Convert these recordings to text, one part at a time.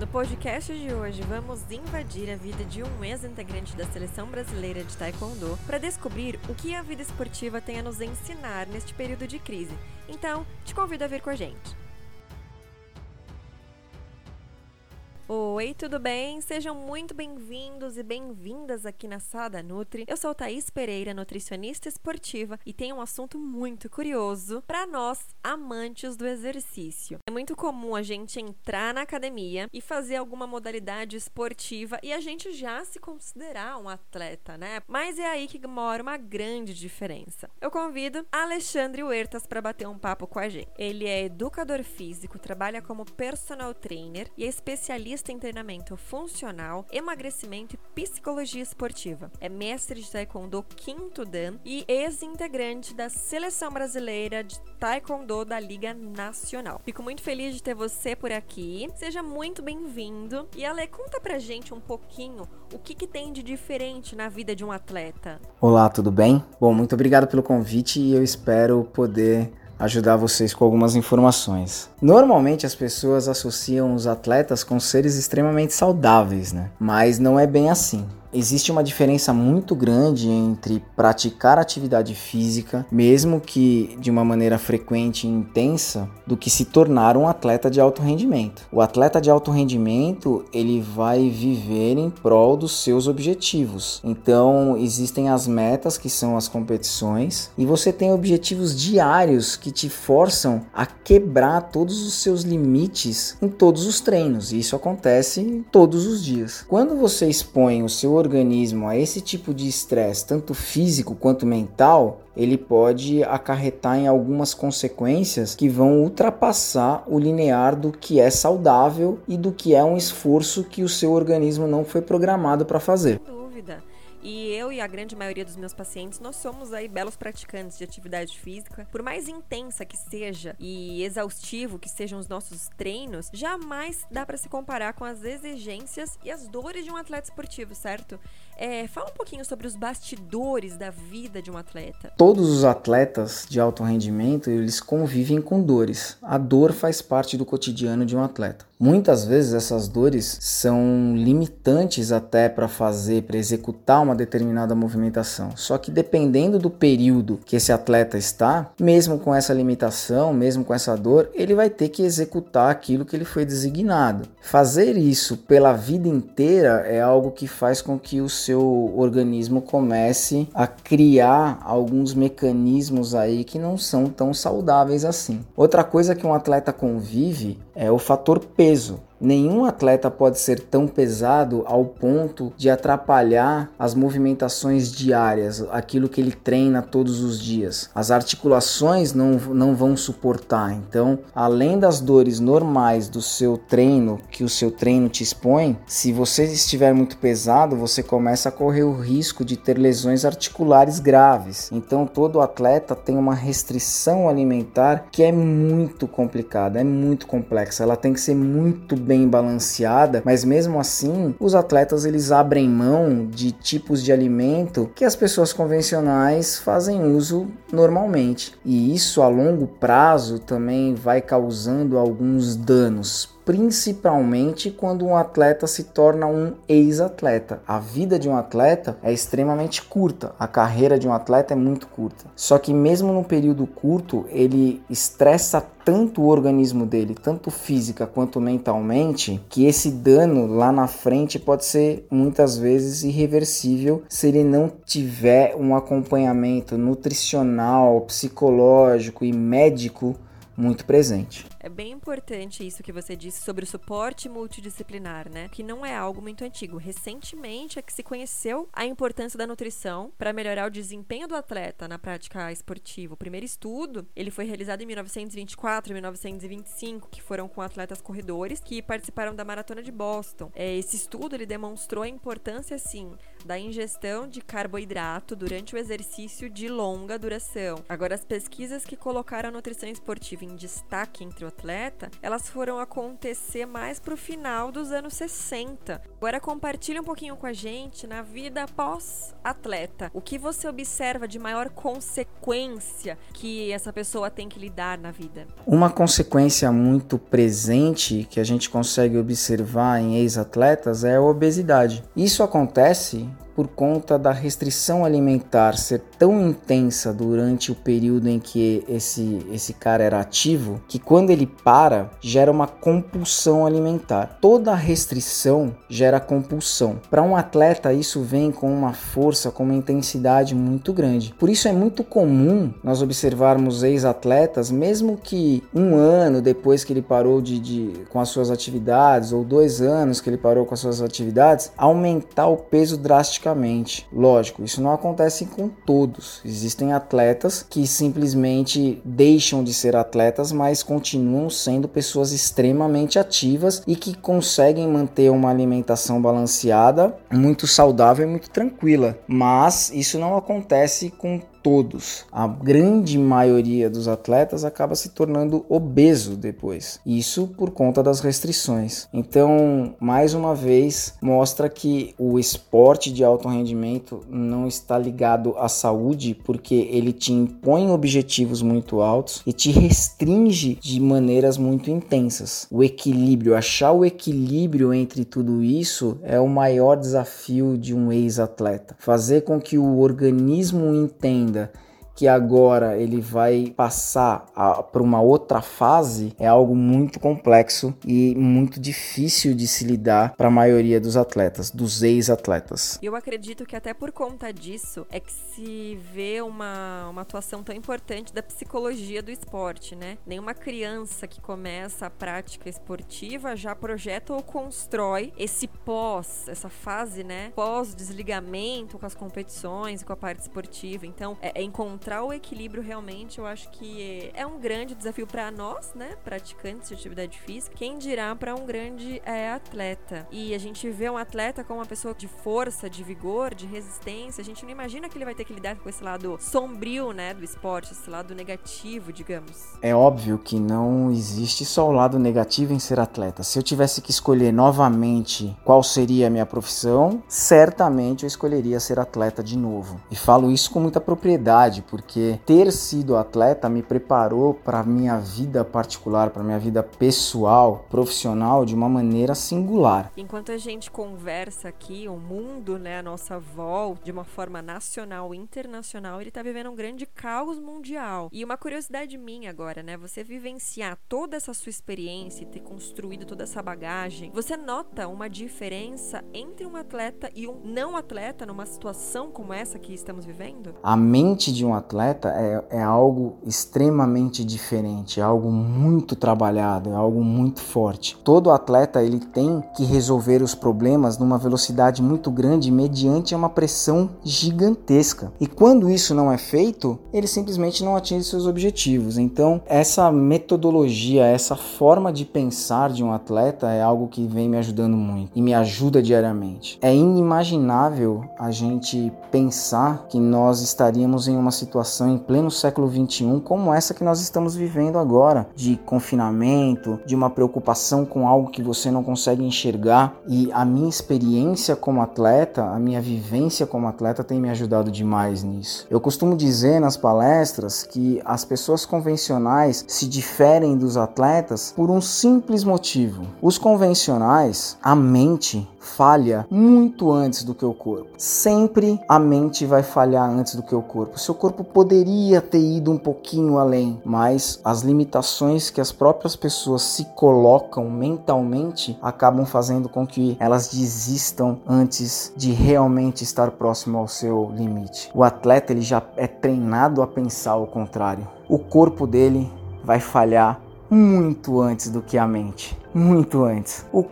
No podcast de hoje, vamos invadir a vida de um ex-integrante da Seleção Brasileira de Taekwondo para descobrir o que a vida esportiva tem a nos ensinar neste período de crise. Então, te convido a vir com a gente. Oi, tudo bem? Sejam muito bem-vindos e bem-vindas aqui na Sada Nutri. Eu sou Thaís Pereira, nutricionista esportiva, e tenho um assunto muito curioso para nós, amantes do exercício. É muito comum a gente entrar na academia e fazer alguma modalidade esportiva e a gente já se considerar um atleta, né? Mas é aí que mora uma grande diferença. Eu convido Alexandre Huertas para bater um papo com a gente. Ele é educador físico, trabalha como personal trainer e é especialista em treinamento funcional, emagrecimento e psicologia esportiva. É mestre de Taekwondo quinto dan e ex-integrante da Seleção Brasileira de Taekwondo da Liga Nacional. Fico muito feliz de ter você por aqui. Seja muito bem-vindo. E Ale, conta pra gente um pouquinho o que tem de diferente na vida de um atleta. Olá, tudo bem? Bom, muito obrigado pelo convite e eu espero poder ajudar vocês com algumas informações. Normalmente as pessoas associam os atletas com seres extremamente saudáveis, né? Mas não é bem assim. Existe uma diferença muito grande entre praticar atividade física, mesmo que de uma maneira frequente e intensa, do que se tornar um atleta de alto rendimento. O atleta de alto rendimento, ele vai viver em prol dos seus objetivos. Então, existem as metas, que são as competições, e você tem objetivos diários que te forçam a quebrar todos os seus limites em todos os treinos, e isso acontece todos os dias. Quando você expõe o seu organismo a esse tipo de estresse, tanto físico quanto mental, ele pode acarretar em algumas consequências que vão ultrapassar o linear do que é saudável e do que é um esforço que o seu organismo não foi programado para fazer. Sem dúvida. E eu e a grande maioria dos meus pacientes, nós somos aí belos praticantes de atividade física. Por mais intensa que seja e exaustivo que sejam os nossos treinos, jamais dá para se comparar com as exigências e as dores de um atleta esportivo, certo? Fala um pouquinho sobre os bastidores da vida de um atleta. Todos os atletas de alto rendimento, eles convivem com dores. A dor faz parte do cotidiano de um atleta. Muitas vezes essas dores são limitantes até para executar uma determinada movimentação. Só que dependendo do período que esse atleta está, mesmo com essa limitação, mesmo com essa dor, ele vai ter que executar aquilo que ele foi designado. Fazer isso pela vida inteira é algo que faz com que o seu organismo comece a criar alguns mecanismos aí que não são tão saudáveis assim. Outra coisa que um atleta convive é o fator peso. Nenhum atleta pode ser tão pesado ao ponto de atrapalhar as movimentações diárias, aquilo que ele treina todos os dias. As articulações não vão suportar. Então, além das dores normais do seu treino, que o seu treino te expõe, se você estiver muito pesado, você começa a correr o risco de ter lesões articulares graves. Então, todo atleta tem uma restrição alimentar que é muito complicada, é muito complexa. Ela tem que ser muito bem balanceada, mas mesmo assim os atletas eles abrem mão de tipos de alimento que as pessoas convencionais fazem uso normalmente, e isso a longo prazo também vai causando alguns danos, principalmente quando um atleta se torna um ex-atleta. A vida de um atleta é extremamente curta, a carreira de um atleta é muito curta. Só que mesmo num período curto, ele estressa tanto o organismo dele, tanto física quanto mentalmente, que esse dano lá na frente pode ser muitas vezes irreversível se ele não tiver um acompanhamento nutricional, psicológico e médico muito presente. É bem importante isso que você disse sobre o suporte multidisciplinar, né? Que não é algo muito antigo. Recentemente é que se conheceu a importância da nutrição para melhorar o desempenho do atleta na prática esportiva. O primeiro estudo, ele foi realizado em 1924 e 1925, que foram com atletas corredores que participaram da Maratona de Boston. Esse estudo, ele demonstrou a importância, sim, da ingestão de carboidrato durante o exercício de longa duração. Agora, as pesquisas que colocaram a nutrição esportiva em destaque entre atleta, elas foram acontecer mais pro final dos anos 60. Agora compartilha um pouquinho com a gente na vida pós-atleta. O que você observa de maior consequência que essa pessoa tem que lidar na vida? Uma consequência muito presente que a gente consegue observar em ex-atletas é a obesidade. Isso acontece por conta da restrição alimentar ser tão intensa durante o período em que esse cara era ativo, que quando ele para, gera uma compulsão alimentar. Toda restrição gera compulsão. Para um atleta, isso vem com uma força, com uma intensidade muito grande. Por isso é muito comum nós observarmos ex-atletas, mesmo que um ano depois que ele parou com as suas atividades, ou 2 anos que ele parou com as suas atividades, aumentar o peso drasticamente. Lógico, isso não acontece com todos. Existem atletas que simplesmente deixam de ser atletas, mas continuam sendo pessoas extremamente ativas e que conseguem manter uma alimentação balanceada, muito saudável e muito tranquila. Mas isso não acontece com todos. A grande maioria dos atletas acaba se tornando obeso depois. Isso por conta das restrições. Então, mais uma vez, mostra que o esporte de alto rendimento não está ligado à saúde, porque ele te impõe objetivos muito altos e te restringe de maneiras muito intensas. O equilíbrio, achar o equilíbrio entre tudo isso é o maior desafio de um ex-atleta. Fazer com que o organismo entenda que agora ele vai passar para uma outra fase é algo muito complexo e muito difícil de se lidar para a maioria dos atletas, dos ex-atletas. Eu acredito que até por conta disso é que se vê uma atuação tão importante da psicologia do esporte, né? Nenhuma criança que começa a prática esportiva já projeta ou constrói esse essa fase, né? Pós-desligamento com as competições e com a parte esportiva. Então, é encontrar o equilíbrio realmente, eu acho que é um grande desafio para nós, né, praticantes de atividade física, quem dirá para um grande atleta. E a gente vê um atleta como uma pessoa de força, de vigor, de resistência, a gente não imagina que ele vai ter que lidar com esse lado sombrio, né, do esporte, esse lado negativo, digamos. É óbvio que não existe só o lado negativo em ser atleta. Se eu tivesse que escolher novamente qual seria a minha profissão, certamente eu escolheria ser atleta de novo. E falo isso com muita propriedade, porque ter sido atleta me preparou para minha vida particular, para minha vida pessoal, profissional, de uma maneira singular. Enquanto a gente conversa aqui, o mundo, né, a nossa volta, de uma forma nacional e internacional, ele está vivendo um grande caos mundial. E uma curiosidade minha agora, né, você vivenciar toda essa sua experiência e ter construído toda essa bagagem, você nota uma diferença entre um atleta e um não atleta numa situação como essa que estamos vivendo? A mente de um atleta é algo extremamente diferente, é algo muito trabalhado, é algo muito forte. Todo atleta ele tem que resolver os problemas numa velocidade muito grande mediante uma pressão gigantesca. E quando isso não é feito, ele simplesmente não atinge seus objetivos. Então, essa metodologia, essa forma de pensar de um atleta é algo que vem me ajudando muito e me ajuda diariamente. É inimaginável a gente pensar que nós estaríamos em uma situação em pleno século XXI como essa que nós estamos vivendo agora, de confinamento, de uma preocupação com algo que você não consegue enxergar. E a minha experiência como atleta, a minha vivência como atleta tem me ajudado demais nisso. Eu costumo dizer nas palestras que as pessoas convencionais se diferem dos atletas por um simples motivo. Os convencionais, a mente falha muito antes do que o corpo. Sempre a mente vai falhar antes do que o corpo. Seu corpo poderia ter ido um pouquinho além, mas as limitações que as próprias pessoas se colocam mentalmente acabam fazendo com que elas desistam antes de realmente estar próximo ao seu limite. O atleta ele já é treinado a pensar o contrário. O corpo dele vai falhar muito antes do que a mente. Muito antes. O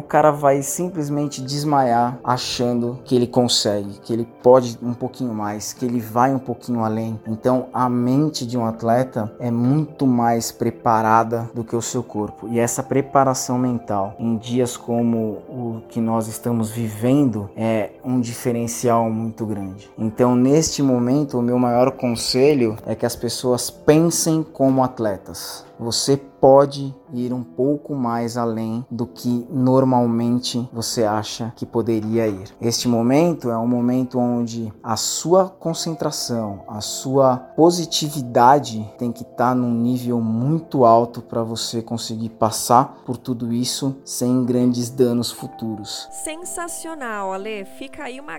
cara vai simplesmente desmaiar achando que ele consegue, que ele pode um pouquinho mais, que ele vai um pouquinho além. Então a mente de um atleta é muito mais preparada do que o seu corpo. E essa preparação mental em dias como o que nós estamos vivendo é um diferencial muito grande. Então neste momento o meu maior conselho é que as pessoas pensem como atletas. Você pode ir um pouco mais além do que normalmente você acha que poderia ir. Este momento é um momento onde a sua concentração, a sua positividade tem que estar num nível muito alto para você conseguir passar por tudo isso sem grandes danos futuros. Sensacional, Ale! Fica aí uma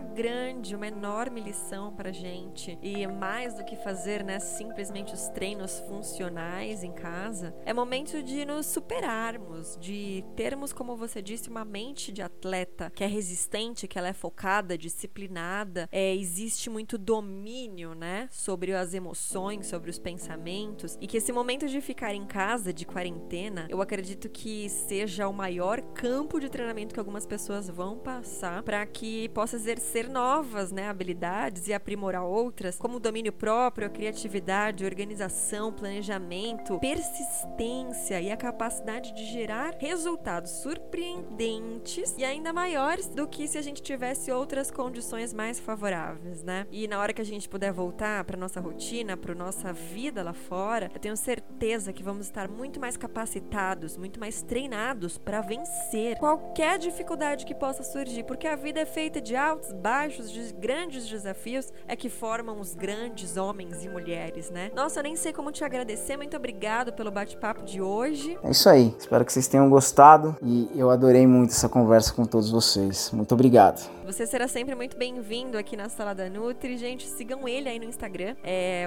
enorme lição pra gente. E mais do que fazer, né, simplesmente os treinos funcionais em casa, é momento de nos superarmos, de termos, como você disse, uma mente de atleta que é resistente, que ela é focada, disciplinada, existe muito domínio, né, sobre as emoções, sobre os pensamentos, e que esse momento de ficar em casa, de quarentena, eu acredito que seja o maior campo de treinamento que algumas pessoas vão passar para que possa exercer novas, né, habilidades e aprimorar outras, como o domínio próprio, a criatividade, a organização, planejamento, persistência e a capacidade de gerar resultados surpreendentes e ainda maiores do que se a gente tivesse outras condições mais favoráveis, né? E na hora que a gente puder voltar para nossa rotina, para nossa vida lá fora, eu tenho certeza que vamos estar muito mais capacitados, muito mais treinados para vencer qualquer dificuldade que possa surgir, porque a vida é feita de altos, baixos, de grandes desafios, é que formam os grandes homens e mulheres, né? Nossa, eu nem sei como te agradecer, muito obrigado pelo bate-papo de hoje. É isso aí. Espero que vocês tenham gostado e eu adorei muito essa conversa com todos vocês. Muito obrigado. Você será sempre muito bem-vindo aqui na Sala da Nutri. Gente, sigam ele aí no Instagram.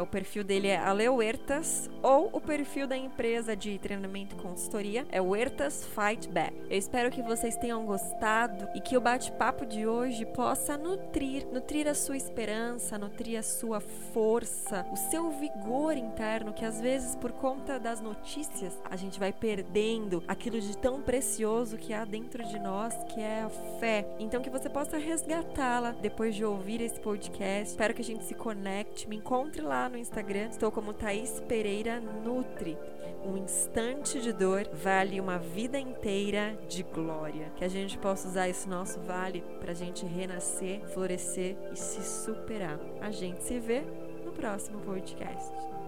O perfil dele é Ale Huertas, ou o perfil da empresa de treinamento e consultoria é Huertas Fight Back. Eu espero que vocês tenham gostado e que o bate-papo de hoje possa nutrir a sua esperança, nutrir a sua força, o seu vigor interno, que às vezes por conta das notícias, a gente vai perdendo aquilo de tão precioso que há dentro de nós, que é a fé. Então que você possa resgatá-la depois de ouvir esse podcast. Espero que a gente se conecte. Me encontre lá no Instagram. Estou como Thaís Pereira Nutri. Um instante de dor vale uma vida inteira de glória. Que a gente possa usar esse nosso vale pra gente renascer, florescer e se superar. A gente se vê no próximo podcast.